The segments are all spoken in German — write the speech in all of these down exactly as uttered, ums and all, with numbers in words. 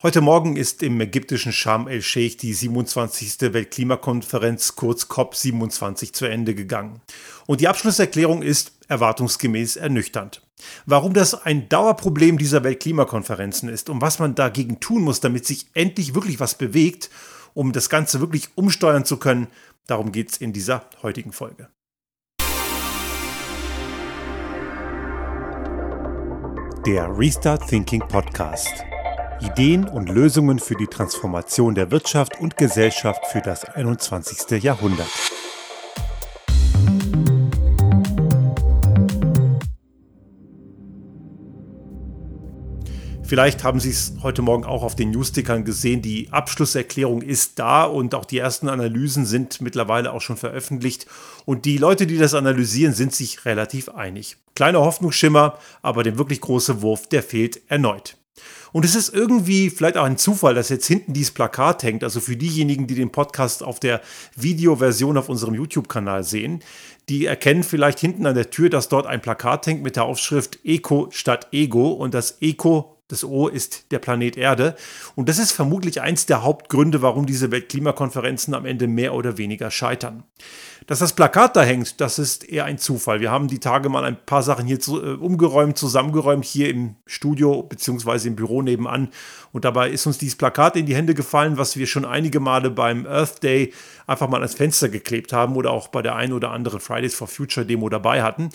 Heute Morgen ist im ägyptischen Sharm el-Sheikh die siebenundzwanzigste Weltklimakonferenz, kurz C O P siebenundzwanzig, zu Ende gegangen. Und die Abschlusserklärung ist erwartungsgemäß ernüchternd. Warum das ein Dauerproblem dieser Weltklimakonferenzen ist und was man dagegen tun muss, damit sich endlich wirklich was bewegt, um das Ganze wirklich umsteuern zu können, darum geht's in dieser heutigen Folge. Der Restart Thinking Podcast. Ideen und Lösungen für die Transformation der Wirtschaft und Gesellschaft für das einundzwanzigste. Jahrhundert. Vielleicht haben Sie es heute Morgen auch auf den Newstickern gesehen. Die Abschlusserklärung ist da und auch die ersten Analysen sind mittlerweile auch schon veröffentlicht. Und die Leute, die das analysieren, sind sich relativ einig. Kleiner Hoffnungsschimmer, aber der wirklich große Wurf, der fehlt erneut. Und es ist irgendwie vielleicht auch ein Zufall, dass jetzt hinten dieses Plakat hängt, also für diejenigen, die den Podcast auf der Videoversion auf unserem YouTube-Kanal sehen, die erkennen vielleicht hinten an der Tür, dass dort ein Plakat hängt mit der Aufschrift Eco statt Ego, und das Eco, das O, ist der Planet Erde, und das ist vermutlich eins der Hauptgründe, warum diese Weltklimakonferenzen am Ende mehr oder weniger scheitern. Dass das Plakat da hängt, das ist eher ein Zufall. Wir haben die Tage mal ein paar Sachen hier zu, äh, umgeräumt, zusammengeräumt, hier im Studio bzw. im Büro nebenan, und dabei ist uns dieses Plakat in die Hände gefallen, was wir schon einige Male beim Earth Day einfach mal ans Fenster geklebt haben oder auch bei der einen oder anderen Fridays for Future Demo dabei hatten.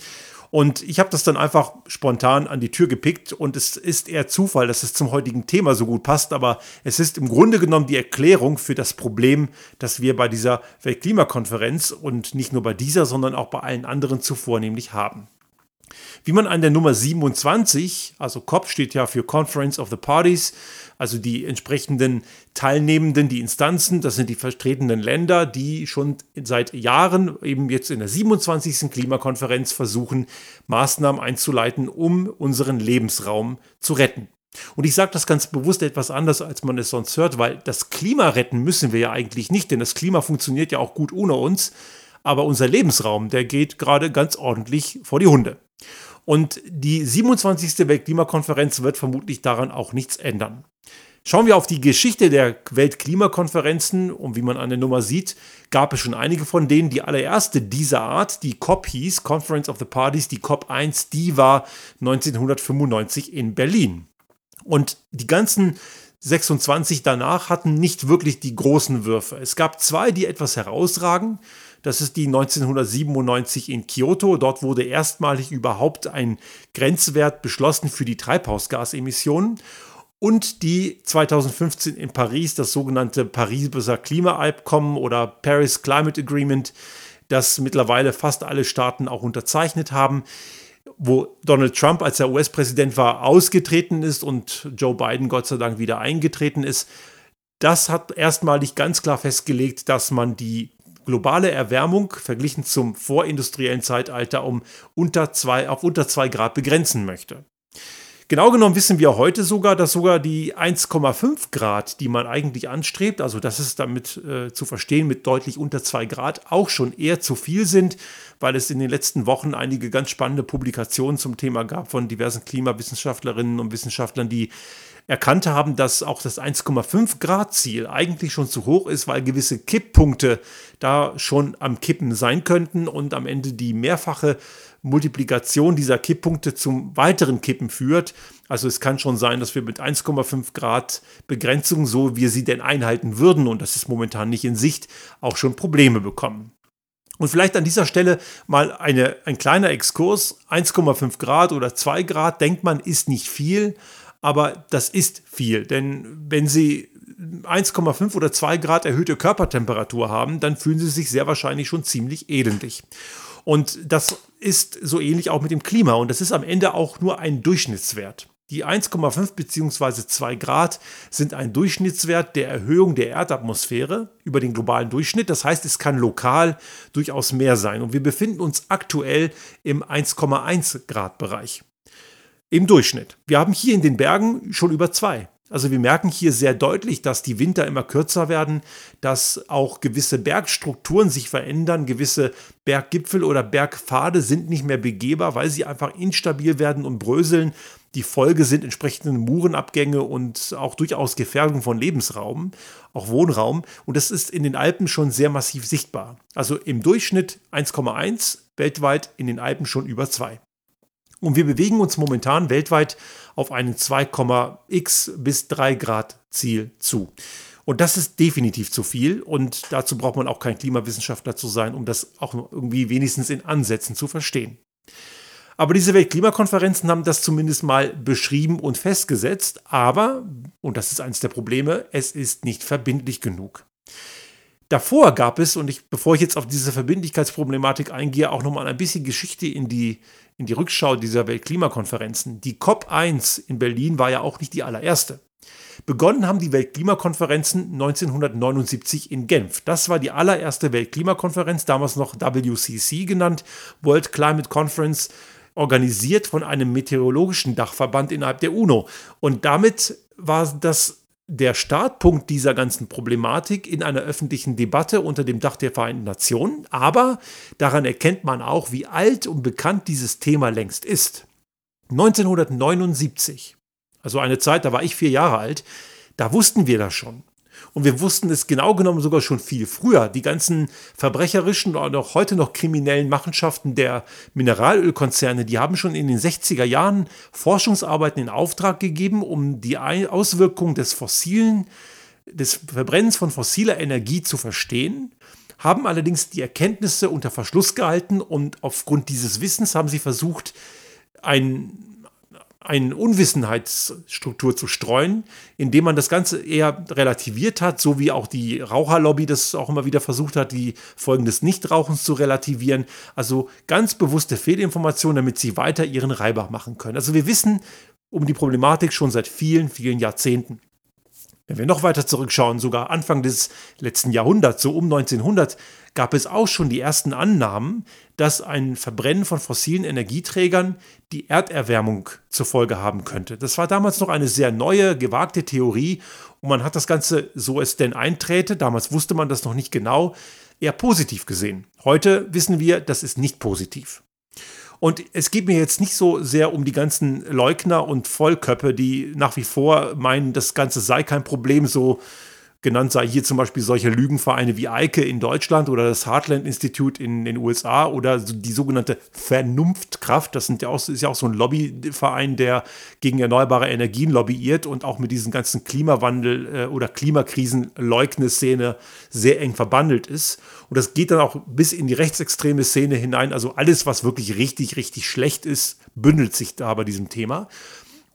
Und ich habe das dann einfach spontan an die Tür gepickt, und es ist eher Zufall, dass es zum heutigen Thema so gut passt, aber es ist im Grunde genommen die Erklärung für das Problem, das wir bei dieser Weltklimakonferenz und nicht nur bei dieser, sondern auch bei allen anderen zuvor nämlich haben. Wie man an der Nummer siebenundzwanzig, also COP steht ja für Conference of the Parties, also die entsprechenden Teilnehmenden, die Instanzen, das sind die vertretenen Länder, die schon seit Jahren eben jetzt in der siebenundzwanzigsten Klimakonferenz versuchen, Maßnahmen einzuleiten, um unseren Lebensraum zu retten. Und ich sage das ganz bewusst etwas anders, als man es sonst hört, weil das Klima retten müssen wir ja eigentlich nicht, denn das Klima funktioniert ja auch gut ohne uns, aber unser Lebensraum, der geht gerade ganz ordentlich vor die Hunde. Und die siebenundzwanzigste Weltklimakonferenz wird vermutlich daran auch nichts ändern. Schauen wir auf die Geschichte der Weltklimakonferenzen, und wie man an der Nummer sieht, gab es schon einige von denen. Die allererste dieser Art, die COP hieß, Conference of the Parties, die COP eins, die war neunzehnhundertfünfundneunzig in Berlin. Und die ganzen sechsundzwanzig danach hatten nicht wirklich die großen Würfe. Es gab zwei, die etwas herausragen. Das ist die neunzehnhundertsiebenundneunzig in Kyoto. Dort wurde erstmalig überhaupt ein Grenzwert beschlossen für die Treibhausgasemissionen. Und die zweitausendfünfzehn in Paris, das sogenannte Pariser Klimaabkommen oder Paris Climate Agreement, das mittlerweile fast alle Staaten auch unterzeichnet haben, wo Donald Trump, als er U S-Präsident war, ausgetreten ist und Joe Biden Gott sei Dank wieder eingetreten ist. Das hat erstmalig ganz klar festgelegt, dass man die globale Erwärmung verglichen zum vorindustriellen Zeitalter um unter zwei, auf unter zwei Grad begrenzen möchte. Genau genommen wissen wir heute sogar, dass sogar die eins Komma fünf Grad, die man eigentlich anstrebt, also das ist damit äh, zu verstehen mit deutlich unter zwei Grad, auch schon eher zu viel sind, weil es in den letzten Wochen einige ganz spannende Publikationen zum Thema gab von diversen Klimawissenschaftlerinnen und Wissenschaftlern, die erkannt haben, dass auch das eins Komma fünf Grad Ziel eigentlich schon zu hoch ist, weil gewisse Kipppunkte da schon am Kippen sein könnten und am Ende die mehrfache Multiplikation dieser Kipppunkte zum weiteren Kippen führt. Also es kann schon sein, dass wir mit eins Komma fünf Grad Begrenzung, so wie wir sie denn einhalten würden, und das ist momentan nicht in Sicht, auch schon Probleme bekommen. Und vielleicht an dieser Stelle mal eine, ein kleiner Exkurs. eins Komma fünf Grad oder zwei Grad, denkt man, ist nicht viel. Aber das ist viel, denn wenn Sie eins Komma fünf oder zwei Grad erhöhte Körpertemperatur haben, dann fühlen Sie sich sehr wahrscheinlich schon ziemlich elendlich. Und das ist so ähnlich auch mit dem Klima, und das ist am Ende auch nur ein Durchschnittswert. Die eins Komma fünf bzw. zwei Grad sind ein Durchschnittswert der Erhöhung der Erdatmosphäre über den globalen Durchschnitt. Das heißt, es kann lokal durchaus mehr sein, und wir befinden uns aktuell im eins Komma eins Grad Bereich. Im Durchschnitt. Wir haben hier in den Bergen schon über zwei. Also wir merken hier sehr deutlich, dass die Winter immer kürzer werden, dass auch gewisse Bergstrukturen sich verändern, gewisse Berggipfel oder Bergpfade sind nicht mehr begehbar, weil sie einfach instabil werden und bröseln. Die Folge sind entsprechende Murenabgänge und auch durchaus Gefährdung von Lebensraum, auch Wohnraum. Und das ist in den Alpen schon sehr massiv sichtbar. Also im Durchschnitt eins Komma eins, weltweit in den Alpen schon über zwei. Und wir bewegen uns momentan weltweit auf einen zwei Komma x bis drei Grad Ziel zu. Und das ist definitiv zu viel. Und dazu braucht man auch kein Klimawissenschaftler zu sein, um das auch irgendwie wenigstens in Ansätzen zu verstehen. Aber diese Weltklimakonferenzen haben das zumindest mal beschrieben und festgesetzt. Aber, und das ist eines der Probleme, es ist nicht verbindlich genug. Davor gab es, und ich, bevor ich jetzt auf diese Verbindlichkeitsproblematik eingehe, auch nochmal ein bisschen Geschichte in die, in die Rückschau dieser Weltklimakonferenzen. Die C O P eins in Berlin war ja auch nicht die allererste. Begonnen haben die Weltklimakonferenzen neunzehnhundertneunundsiebzig in Genf. Das war die allererste Weltklimakonferenz, damals noch W C C genannt, World Climate Conference, organisiert von einem meteorologischen Dachverband innerhalb der UNO. Und damit war das der Startpunkt dieser ganzen Problematik in einer öffentlichen Debatte unter dem Dach der Vereinten Nationen. Aber daran erkennt man auch, wie alt und bekannt dieses Thema längst ist. neunzehnhundertneunundsiebzig. Also eine Zeit, da war ich vier Jahre alt, da wussten wir das schon. Und wir wussten es genau genommen sogar schon viel früher. Die ganzen verbrecherischen und auch heute noch kriminellen Machenschaften der Mineralölkonzerne, die haben schon in den sechziger Jahren Forschungsarbeiten in Auftrag gegeben, um die Auswirkungen des fossilen, des Verbrennens von fossiler Energie zu verstehen, haben allerdings die Erkenntnisse unter Verschluss gehalten und aufgrund dieses Wissens haben sie versucht, ein eine Unwissenheitsstruktur zu streuen, indem man das Ganze eher relativiert hat, so wie auch die Raucherlobby das auch immer wieder versucht hat, die Folgen des Nichtrauchens zu relativieren. Also ganz bewusste Fehlinformationen, damit sie weiter ihren Reibach machen können. Also wir wissen um die Problematik schon seit vielen, vielen Jahrzehnten. Wenn wir noch weiter zurückschauen, sogar Anfang des letzten Jahrhunderts, so um neunzehnhundert, gab es auch schon die ersten Annahmen, dass ein Verbrennen von fossilen Energieträgern die Erderwärmung zur Folge haben könnte. Das war damals noch eine sehr neue, gewagte Theorie und man hat das Ganze, so es denn einträte, damals wusste man das noch nicht genau, eher positiv gesehen. Heute wissen wir, das ist nicht positiv. Und es geht mir jetzt nicht so sehr um die ganzen Leugner und Vollköpfe, die nach wie vor meinen, das Ganze sei kein Problem, so genannt sei hier zum Beispiel solche Lügenvereine wie EIKE in Deutschland oder das Heartland Institute in den U S A oder die sogenannte Vernunftkraft. Das sind ja auch, ist ja auch so ein Lobbyverein, der gegen erneuerbare Energien lobbyiert und auch mit diesen ganzen Klimawandel- oder Klimakrisen-Leugnis-Szene sehr eng verbandelt ist. Und das geht dann auch bis in die rechtsextreme Szene hinein. Also alles, was wirklich richtig, richtig schlecht ist, bündelt sich da bei diesem Thema.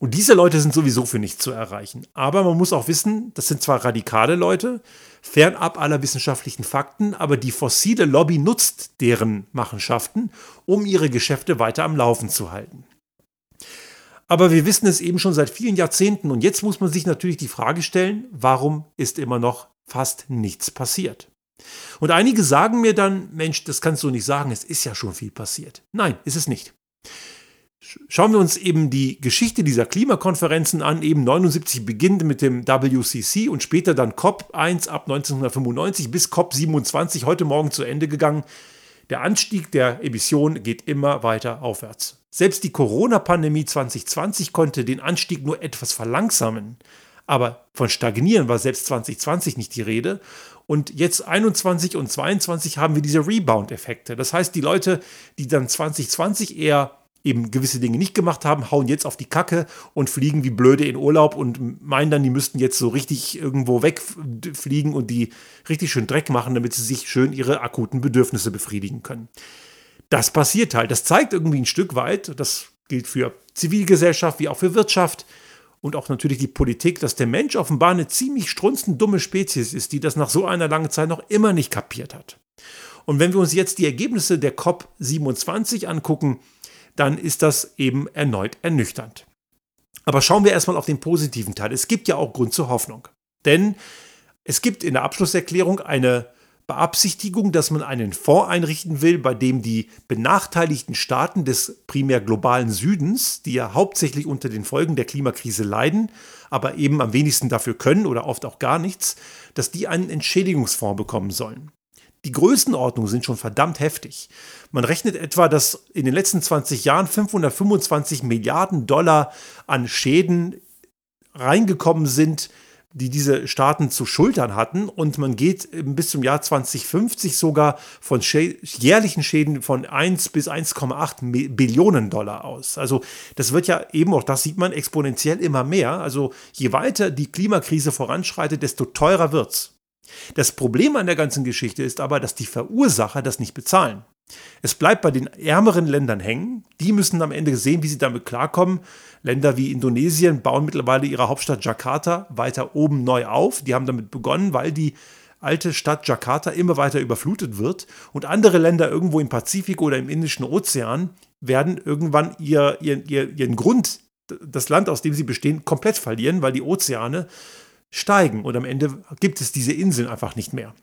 Und diese Leute sind sowieso für nichts zu erreichen. Aber man muss auch wissen, das sind zwar radikale Leute, fernab aller wissenschaftlichen Fakten, aber die fossile Lobby nutzt deren Machenschaften, um ihre Geschäfte weiter am Laufen zu halten. Aber wir wissen es eben schon seit vielen Jahrzehnten und jetzt muss man sich natürlich die Frage stellen, warum ist immer noch fast nichts passiert? Und einige sagen mir dann, Mensch, das kannst du nicht sagen, es ist ja schon viel passiert. Nein, ist es nicht. Schauen wir uns eben die Geschichte dieser Klimakonferenzen an, eben neunundsiebzig beginnt mit dem W C C und später dann C O P eins ab neunzehnhundertfünfundneunzig bis C O P siebenundzwanzig, heute Morgen zu Ende gegangen. Der Anstieg der Emissionen geht immer weiter aufwärts. Selbst die Corona-Pandemie zwanzig zwanzig konnte den Anstieg nur etwas verlangsamen. Aber von Stagnieren war selbst zwanzig zwanzig nicht die Rede. Und jetzt einundzwanzig und zweiundzwanzig haben wir diese Rebound-Effekte. Das heißt, die Leute, die dann zwanzig zwanzig eher eben gewisse Dinge nicht gemacht haben, hauen jetzt auf die Kacke und fliegen wie blöde in Urlaub und meinen dann, die müssten jetzt so richtig irgendwo wegfliegen und die richtig schön Dreck machen, damit sie sich schön ihre akuten Bedürfnisse befriedigen können. Das passiert halt. Das zeigt irgendwie ein Stück weit, das gilt für Zivilgesellschaft wie auch für Wirtschaft und auch natürlich die Politik, dass der Mensch offenbar eine ziemlich strunzendumme Spezies ist, die das nach so einer langen Zeit noch immer nicht kapiert hat. Und wenn wir uns jetzt die Ergebnisse der C O P siebenundzwanzig angucken, dann ist das eben erneut ernüchternd. Aber schauen wir erstmal auf den positiven Teil. Es gibt ja auch Grund zur Hoffnung. Denn es gibt in der Abschlusserklärung eine Beabsichtigung, dass man einen Fonds einrichten will, bei dem die benachteiligten Staaten des primär globalen Südens, die ja hauptsächlich unter den Folgen der Klimakrise leiden, aber eben am wenigsten dafür können oder oft auch gar nichts, dass die einen Entschädigungsfonds bekommen sollen. Die Größenordnungen sind schon verdammt heftig. Man rechnet etwa, dass in den letzten zwanzig Jahren fünfhundertfünfundzwanzig Milliarden Dollar an Schäden reingekommen sind, die diese Staaten zu schultern hatten. Und man geht bis zum Jahr zwanzig fünfzig sogar von Schä- jährlichen Schäden von eins bis eins Komma acht Billionen Dollar aus. Also das wird ja eben, auch das sieht man, exponentiell immer mehr. Also je weiter die Klimakrise voranschreitet, desto teurer wird's. Das Problem an der ganzen Geschichte ist aber, dass die Verursacher das nicht bezahlen. Es bleibt bei den ärmeren Ländern hängen. Die müssen am Ende sehen, wie sie damit klarkommen. Länder wie Indonesien bauen mittlerweile ihre Hauptstadt Jakarta weiter oben neu auf. Die haben damit begonnen, weil die alte Stadt Jakarta immer weiter überflutet wird. Und andere Länder irgendwo im Pazifik oder im Indischen Ozean werden irgendwann ihr, ihr, ihr, ihren Grund, das Land, aus dem sie bestehen, komplett verlieren, weil die Ozeane steigen. Und am Ende gibt es diese Inseln einfach nicht mehr.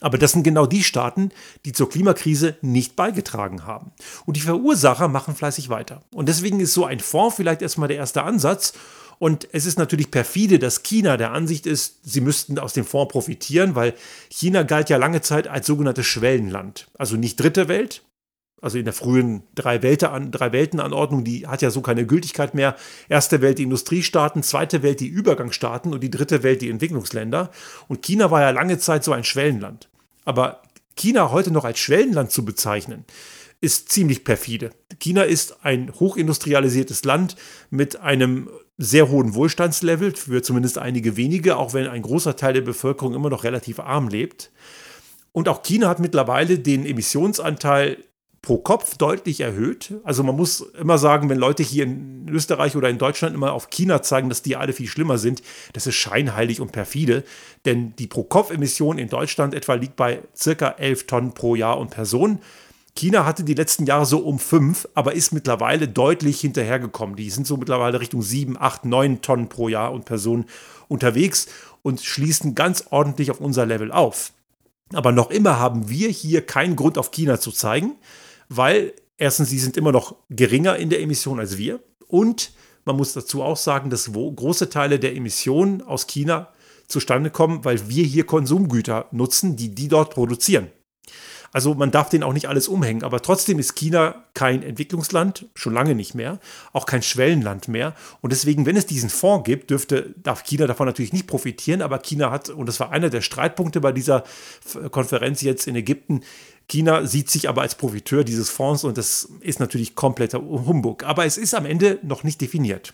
Aber das sind genau die Staaten, die zur Klimakrise nicht beigetragen haben. Und die Verursacher machen fleißig weiter. Und deswegen ist so ein Fonds vielleicht erstmal der erste Ansatz. Und es ist natürlich perfide, dass China der Ansicht ist, sie müssten aus dem Fonds profitieren, weil China galt ja lange Zeit als sogenanntes Schwellenland. Also nicht dritte Welt, also in der frühen Drei-Welten-Anordnung, die hat ja so keine Gültigkeit mehr. Erste Welt die Industriestaaten, zweite Welt die Übergangsstaaten und die dritte Welt die Entwicklungsländer. Und China war ja lange Zeit so ein Schwellenland. Aber China heute noch als Schwellenland zu bezeichnen, ist ziemlich perfide. China ist ein hochindustrialisiertes Land mit einem sehr hohen Wohlstandslevel, für zumindest einige wenige, auch wenn ein großer Teil der Bevölkerung immer noch relativ arm lebt. Und auch China hat mittlerweile den Emissionsanteil pro Kopf deutlich erhöht. Also man muss immer sagen, wenn Leute hier in Österreich oder in Deutschland immer auf China zeigen, dass die alle viel schlimmer sind, das ist scheinheilig und perfide. Denn die Pro-Kopf-Emission in Deutschland etwa liegt bei circa elf Tonnen pro Jahr und Person. China hatte die letzten Jahre so um fünf, aber ist mittlerweile deutlich hinterhergekommen. Die sind so mittlerweile Richtung sieben, acht, neun Tonnen pro Jahr und Person unterwegs und schließen ganz ordentlich auf unser Level auf. Aber noch immer haben wir hier keinen Grund, auf China zu zeigen, weil erstens, sie sind immer noch geringer in der Emission als wir. Und man muss dazu auch sagen, dass große Teile der Emissionen aus China zustande kommen, weil wir hier Konsumgüter nutzen, die die dort produzieren. Also man darf denen auch nicht alles umhängen. Aber trotzdem ist China kein Entwicklungsland, schon lange nicht mehr, auch kein Schwellenland mehr. Und deswegen, wenn es diesen Fonds gibt, dürfte, darf China davon natürlich nicht profitieren. Aber China hat, und das war einer der Streitpunkte bei dieser Konferenz jetzt in Ägypten, China sieht sich aber als Profiteur dieses Fonds und das ist natürlich kompletter Humbug. Aber es ist am Ende noch nicht definiert.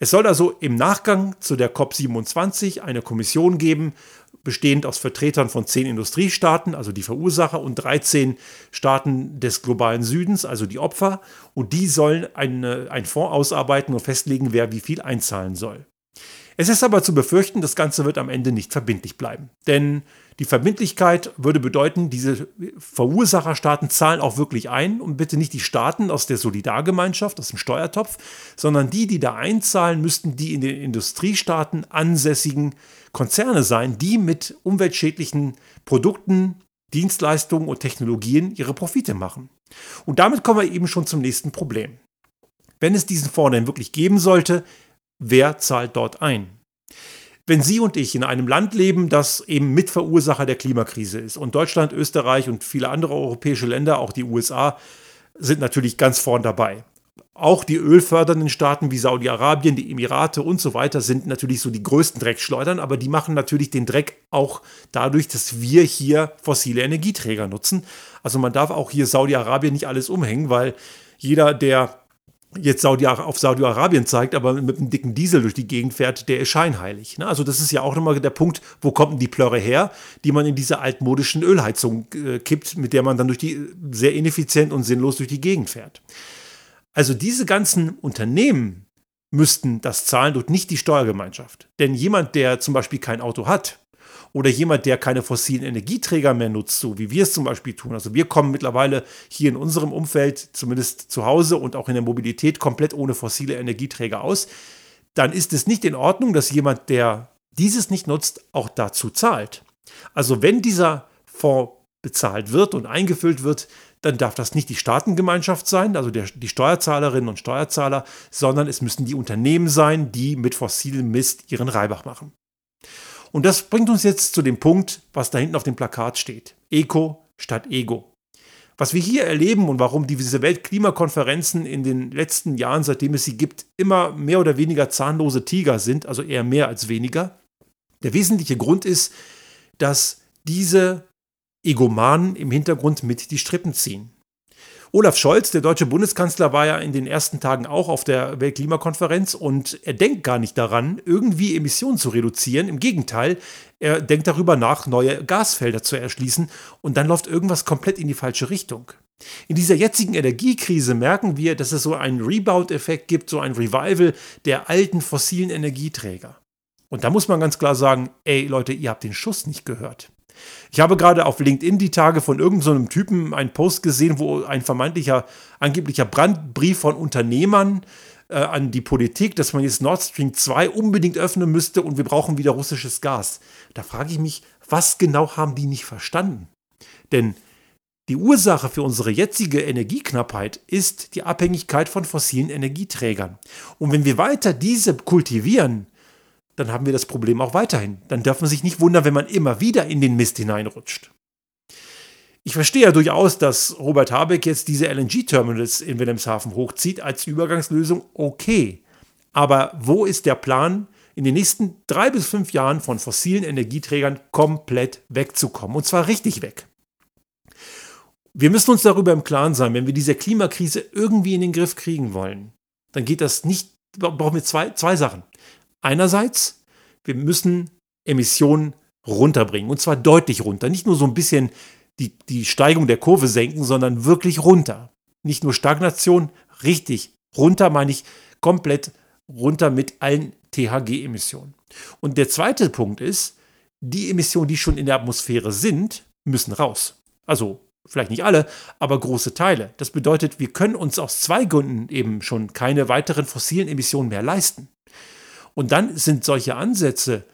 Es soll also im Nachgang zu der C O P siebenundzwanzig eine Kommission geben, bestehend aus Vertretern von zehn Industriestaaten, also die Verursacher, und dreizehn Staaten des globalen Südens, also die Opfer. Und die sollen eine, einen Fonds ausarbeiten und festlegen, wer wie viel einzahlen soll. Es ist aber zu befürchten, das Ganze wird am Ende nicht verbindlich bleiben. Denn die Verbindlichkeit würde bedeuten, diese Verursacherstaaten zahlen auch wirklich ein. Und bitte nicht die Staaten aus der Solidargemeinschaft, aus dem Steuertopf, sondern die, die da einzahlen, müssten die in den Industriestaaten ansässigen Konzerne sein, die mit umweltschädlichen Produkten, Dienstleistungen und Technologien ihre Profite machen. Und damit kommen wir eben schon zum nächsten Problem. Wenn es diesen Fonds denn wirklich geben sollte, wer zahlt dort ein? Wenn Sie und ich in einem Land leben, das eben Mitverursacher der Klimakrise ist und Deutschland, Österreich und viele andere europäische Länder, auch die U S A, sind natürlich ganz vorn dabei. Auch die ölfördernden Staaten wie Saudi-Arabien, die Emirate und so weiter sind natürlich so die größten Dreckschleudern, aber die machen natürlich den Dreck auch dadurch, dass wir hier fossile Energieträger nutzen. Also man darf auch hier Saudi-Arabien nicht alles umhängen, weil jeder, der jetzt Saudi, auf Saudi-Arabien zeigt, aber mit einem dicken Diesel durch die Gegend fährt, der ist scheinheilig. Also das ist ja auch nochmal der Punkt, wo kommt die Plörre her, die man in diese altmodischen Ölheizung kippt, mit der man dann durch die sehr ineffizient und sinnlos durch die Gegend fährt. Also diese ganzen Unternehmen müssten das zahlen und nicht die Steuergemeinschaft. Denn jemand, der zum Beispiel kein Auto hat, oder jemand, der keine fossilen Energieträger mehr nutzt, so wie wir es zum Beispiel tun. Also wir kommen mittlerweile hier in unserem Umfeld, zumindest zu Hause und auch in der Mobilität, komplett ohne fossile Energieträger aus. Dann ist es nicht in Ordnung, dass jemand, der dieses nicht nutzt, auch dazu zahlt. Also wenn dieser Fonds bezahlt wird und eingefüllt wird, dann darf das nicht die Staatengemeinschaft sein, also der, die Steuerzahlerinnen und Steuerzahler, sondern es müssen die Unternehmen sein, die mit fossilem Mist ihren Reibach machen. Und das bringt uns jetzt zu dem Punkt, was da hinten auf dem Plakat steht. Eco statt Ego. Was wir hier erleben und warum diese Weltklimakonferenzen in den letzten Jahren, seitdem es sie gibt, immer mehr oder weniger zahnlose Tiger sind, also eher mehr als weniger, der wesentliche Grund ist, dass diese Egomanen im Hintergrund mit die Strippen ziehen. Olaf Scholz, der deutsche Bundeskanzler, war ja in den ersten Tagen auch auf der Weltklimakonferenz und er denkt gar nicht daran, irgendwie Emissionen zu reduzieren. Im Gegenteil, er denkt darüber nach, neue Gasfelder zu erschließen und dann läuft irgendwas komplett in die falsche Richtung. In dieser jetzigen Energiekrise merken wir, dass es so einen Rebound-Effekt gibt, so ein Revival der alten fossilen Energieträger. Und da muss man ganz klar sagen, ey Leute, ihr habt den Schuss nicht gehört. Ich habe gerade auf LinkedIn die Tage von irgendeinem Typen einen Post gesehen, wo ein vermeintlicher, angeblicher Brandbrief von Unternehmern äh, an die Politik, dass man jetzt Nord Stream zwei unbedingt öffnen müsste und wir brauchen wieder russisches Gas. Da frage ich mich, was genau haben die nicht verstanden? Denn die Ursache für unsere jetzige Energieknappheit ist die Abhängigkeit von fossilen Energieträgern. Und wenn wir weiter diese kultivieren, dann haben wir das Problem auch weiterhin. Dann darf man sich nicht wundern, wenn man immer wieder in den Mist hineinrutscht. Ich verstehe ja durchaus, dass Robert Habeck jetzt diese L N G-Terminals in Wilhelmshaven hochzieht als Übergangslösung. Okay, aber wo ist der Plan, in den nächsten drei bis fünf Jahren von fossilen Energieträgern komplett wegzukommen? Und zwar richtig weg. Wir müssen uns darüber im Klaren sein, wenn wir diese Klimakrise irgendwie in den Griff kriegen wollen, dann geht das nicht, brauchen wir zwei, zwei Sachen. Einerseits, wir müssen Emissionen runterbringen und zwar deutlich runter. Nicht nur so ein bisschen die, die Steigung der Kurve senken, sondern wirklich runter. Nicht nur Stagnation, richtig runter, meine ich komplett runter mit allen T H G-Emissionen. Und der zweite Punkt ist, die Emissionen, die schon in der Atmosphäre sind, müssen raus. Also vielleicht nicht alle, aber große Teile. Das bedeutet, wir können uns aus zwei Gründen eben schon keine weiteren fossilen Emissionen mehr leisten. Und dann sind solche Ansätze,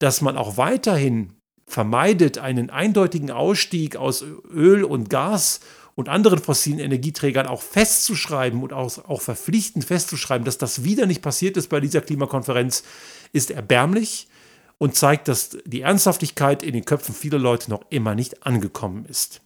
dass man auch weiterhin vermeidet, einen eindeutigen Ausstieg aus Öl und Gas und anderen fossilen Energieträgern auch festzuschreiben und auch, auch verpflichtend festzuschreiben, dass das wieder nicht passiert ist bei dieser Klimakonferenz, ist erbärmlich und zeigt, dass die Ernsthaftigkeit in den Köpfen vieler Leute noch immer nicht angekommen ist.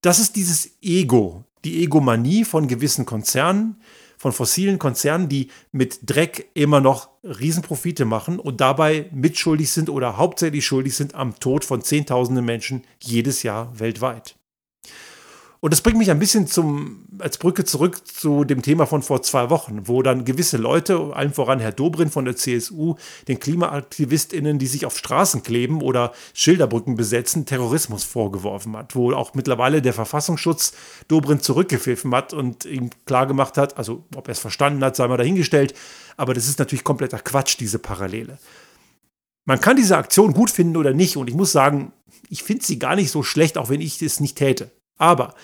Das ist dieses Ego, die Egomanie von gewissen Konzernen, von fossilen Konzernen, die mit Dreck immer noch Riesenprofite machen und dabei mitschuldig sind oder hauptsächlich schuldig sind am Tod von Zehntausenden Menschen jedes Jahr weltweit. Und das bringt mich ein bisschen zum, als Brücke zurück zu dem Thema von vor zwei Wochen, wo dann gewisse Leute, allen voran Herr Dobrindt von der C S U, den KlimaaktivistInnen, die sich auf Straßen kleben oder Schilderbrücken besetzen, Terrorismus vorgeworfen hat, wo auch mittlerweile der Verfassungsschutz Dobrindt zurückgepfiffen hat und ihm klargemacht hat, also ob er es verstanden hat, sei mal dahingestellt, aber das ist natürlich kompletter Quatsch, diese Parallele. Man kann diese Aktion gut finden oder nicht und ich muss sagen, ich finde sie gar nicht so schlecht, auch wenn ich es nicht täte. Aber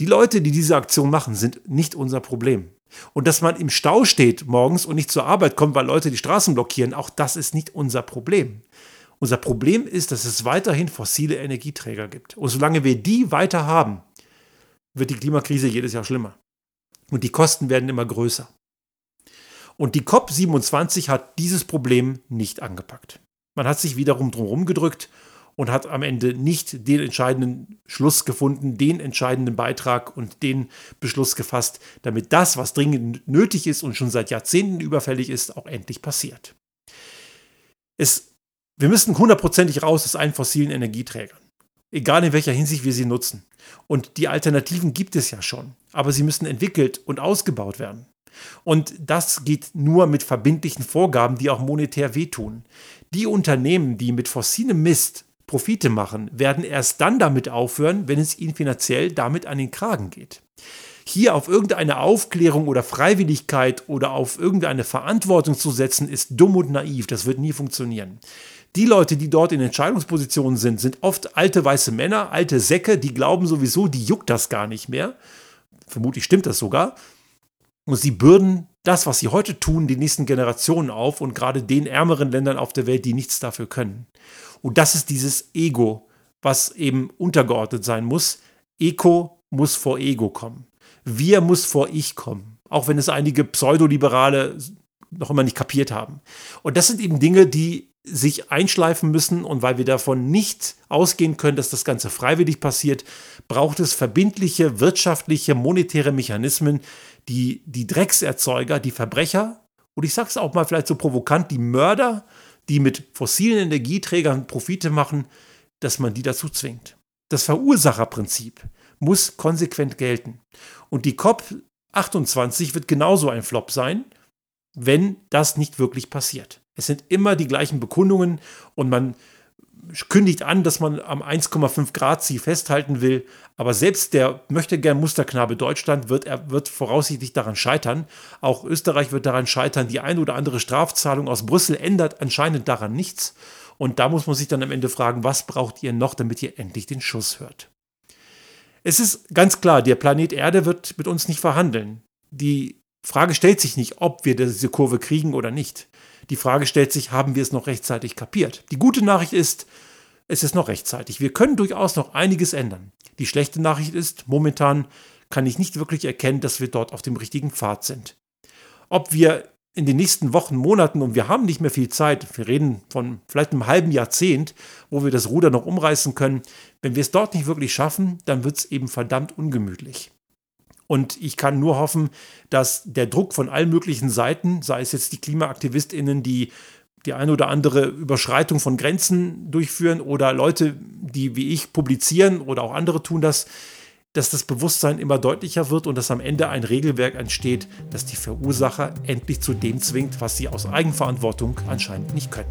die Leute, die diese Aktion machen, sind nicht unser Problem. Und dass man im Stau steht morgens und nicht zur Arbeit kommt, weil Leute die Straßen blockieren, auch das ist nicht unser Problem. Unser Problem ist, dass es weiterhin fossile Energieträger gibt. Und solange wir die weiter haben, wird die Klimakrise jedes Jahr schlimmer. Und die Kosten werden immer größer. Und die C O P siebenundzwanzig hat dieses Problem nicht angepackt. Man hat sich wiederum drumherum gedrückt und hat am Ende nicht den entscheidenden Schluss gefunden, den entscheidenden Beitrag und den Beschluss gefasst, damit das, was dringend nötig ist und schon seit Jahrzehnten überfällig ist, auch endlich passiert. Es, wir müssen hundertprozentig raus aus allen fossilen Energieträgern, egal in welcher Hinsicht wir sie nutzen. Und die Alternativen gibt es ja schon, aber sie müssen entwickelt und ausgebaut werden. Und das geht nur mit verbindlichen Vorgaben, die auch monetär wehtun. Die Unternehmen, die mit fossilem Mist Profite machen, werden erst dann damit aufhören, wenn es ihnen finanziell damit an den Kragen geht. Hier auf irgendeine Aufklärung oder Freiwilligkeit oder auf irgendeine Verantwortung zu setzen, ist dumm und naiv. Das wird nie funktionieren. Die Leute, die dort in Entscheidungspositionen sind, sind oft alte weiße Männer, alte Säcke, die glauben sowieso, die juckt das gar nicht mehr. Vermutlich stimmt das sogar. Und sie bürden das, was sie heute tun, die nächsten Generationen auf und gerade den ärmeren Ländern auf der Welt, die nichts dafür können. Und das ist dieses Ego, was eben untergeordnet sein muss. Eco muss vor Ego kommen. Wir muss vor Ich kommen. Auch wenn es einige Pseudoliberale noch immer nicht kapiert haben. Und das sind eben Dinge, die sich einschleifen müssen. Und weil wir davon nicht ausgehen können, dass das Ganze freiwillig passiert, braucht es verbindliche, wirtschaftliche, monetäre Mechanismen, die die Dreckserzeuger, die Verbrecher und ich sage es auch mal vielleicht so provokant, die Mörder, die mit fossilen Energieträgern Profite machen, dass man die dazu zwingt. Das Verursacherprinzip muss konsequent gelten. Und die COP achtundzwanzig wird genauso ein Flop sein, wenn das nicht wirklich passiert. Es sind immer die gleichen Bekundungen und man kündigt an, dass man am eins Komma fünf Grad Ziel festhalten will. Aber selbst der möchte gern Musterknabe Deutschland wird, er wird voraussichtlich daran scheitern. Auch Österreich wird daran scheitern. Die eine oder andere Strafzahlung aus Brüssel ändert anscheinend daran nichts. Und da muss man sich dann am Ende fragen, was braucht ihr noch, damit ihr endlich den Schuss hört? Es ist ganz klar, der Planet Erde wird mit uns nicht verhandeln. Die Frage stellt sich nicht, ob wir diese Kurve kriegen oder nicht. Die Frage stellt sich, haben wir es noch rechtzeitig kapiert? Die gute Nachricht ist, es ist noch rechtzeitig. Wir können durchaus noch einiges ändern. Die schlechte Nachricht ist, momentan kann ich nicht wirklich erkennen, dass wir dort auf dem richtigen Pfad sind. Ob wir in den nächsten Wochen, Monaten, und wir haben nicht mehr viel Zeit, wir reden von vielleicht einem halben Jahrzehnt, wo wir das Ruder noch umreißen können, wenn wir es dort nicht wirklich schaffen, dann wird es eben verdammt ungemütlich. Und ich kann nur hoffen, dass der Druck von allen möglichen Seiten, sei es jetzt die KlimaaktivistInnen, die die eine oder andere Überschreitung von Grenzen durchführen oder Leute, die wie ich publizieren oder auch andere tun das, dass das Bewusstsein immer deutlicher wird und dass am Ende ein Regelwerk entsteht, das die Verursacher endlich zu dem zwingt, was sie aus Eigenverantwortung anscheinend nicht können.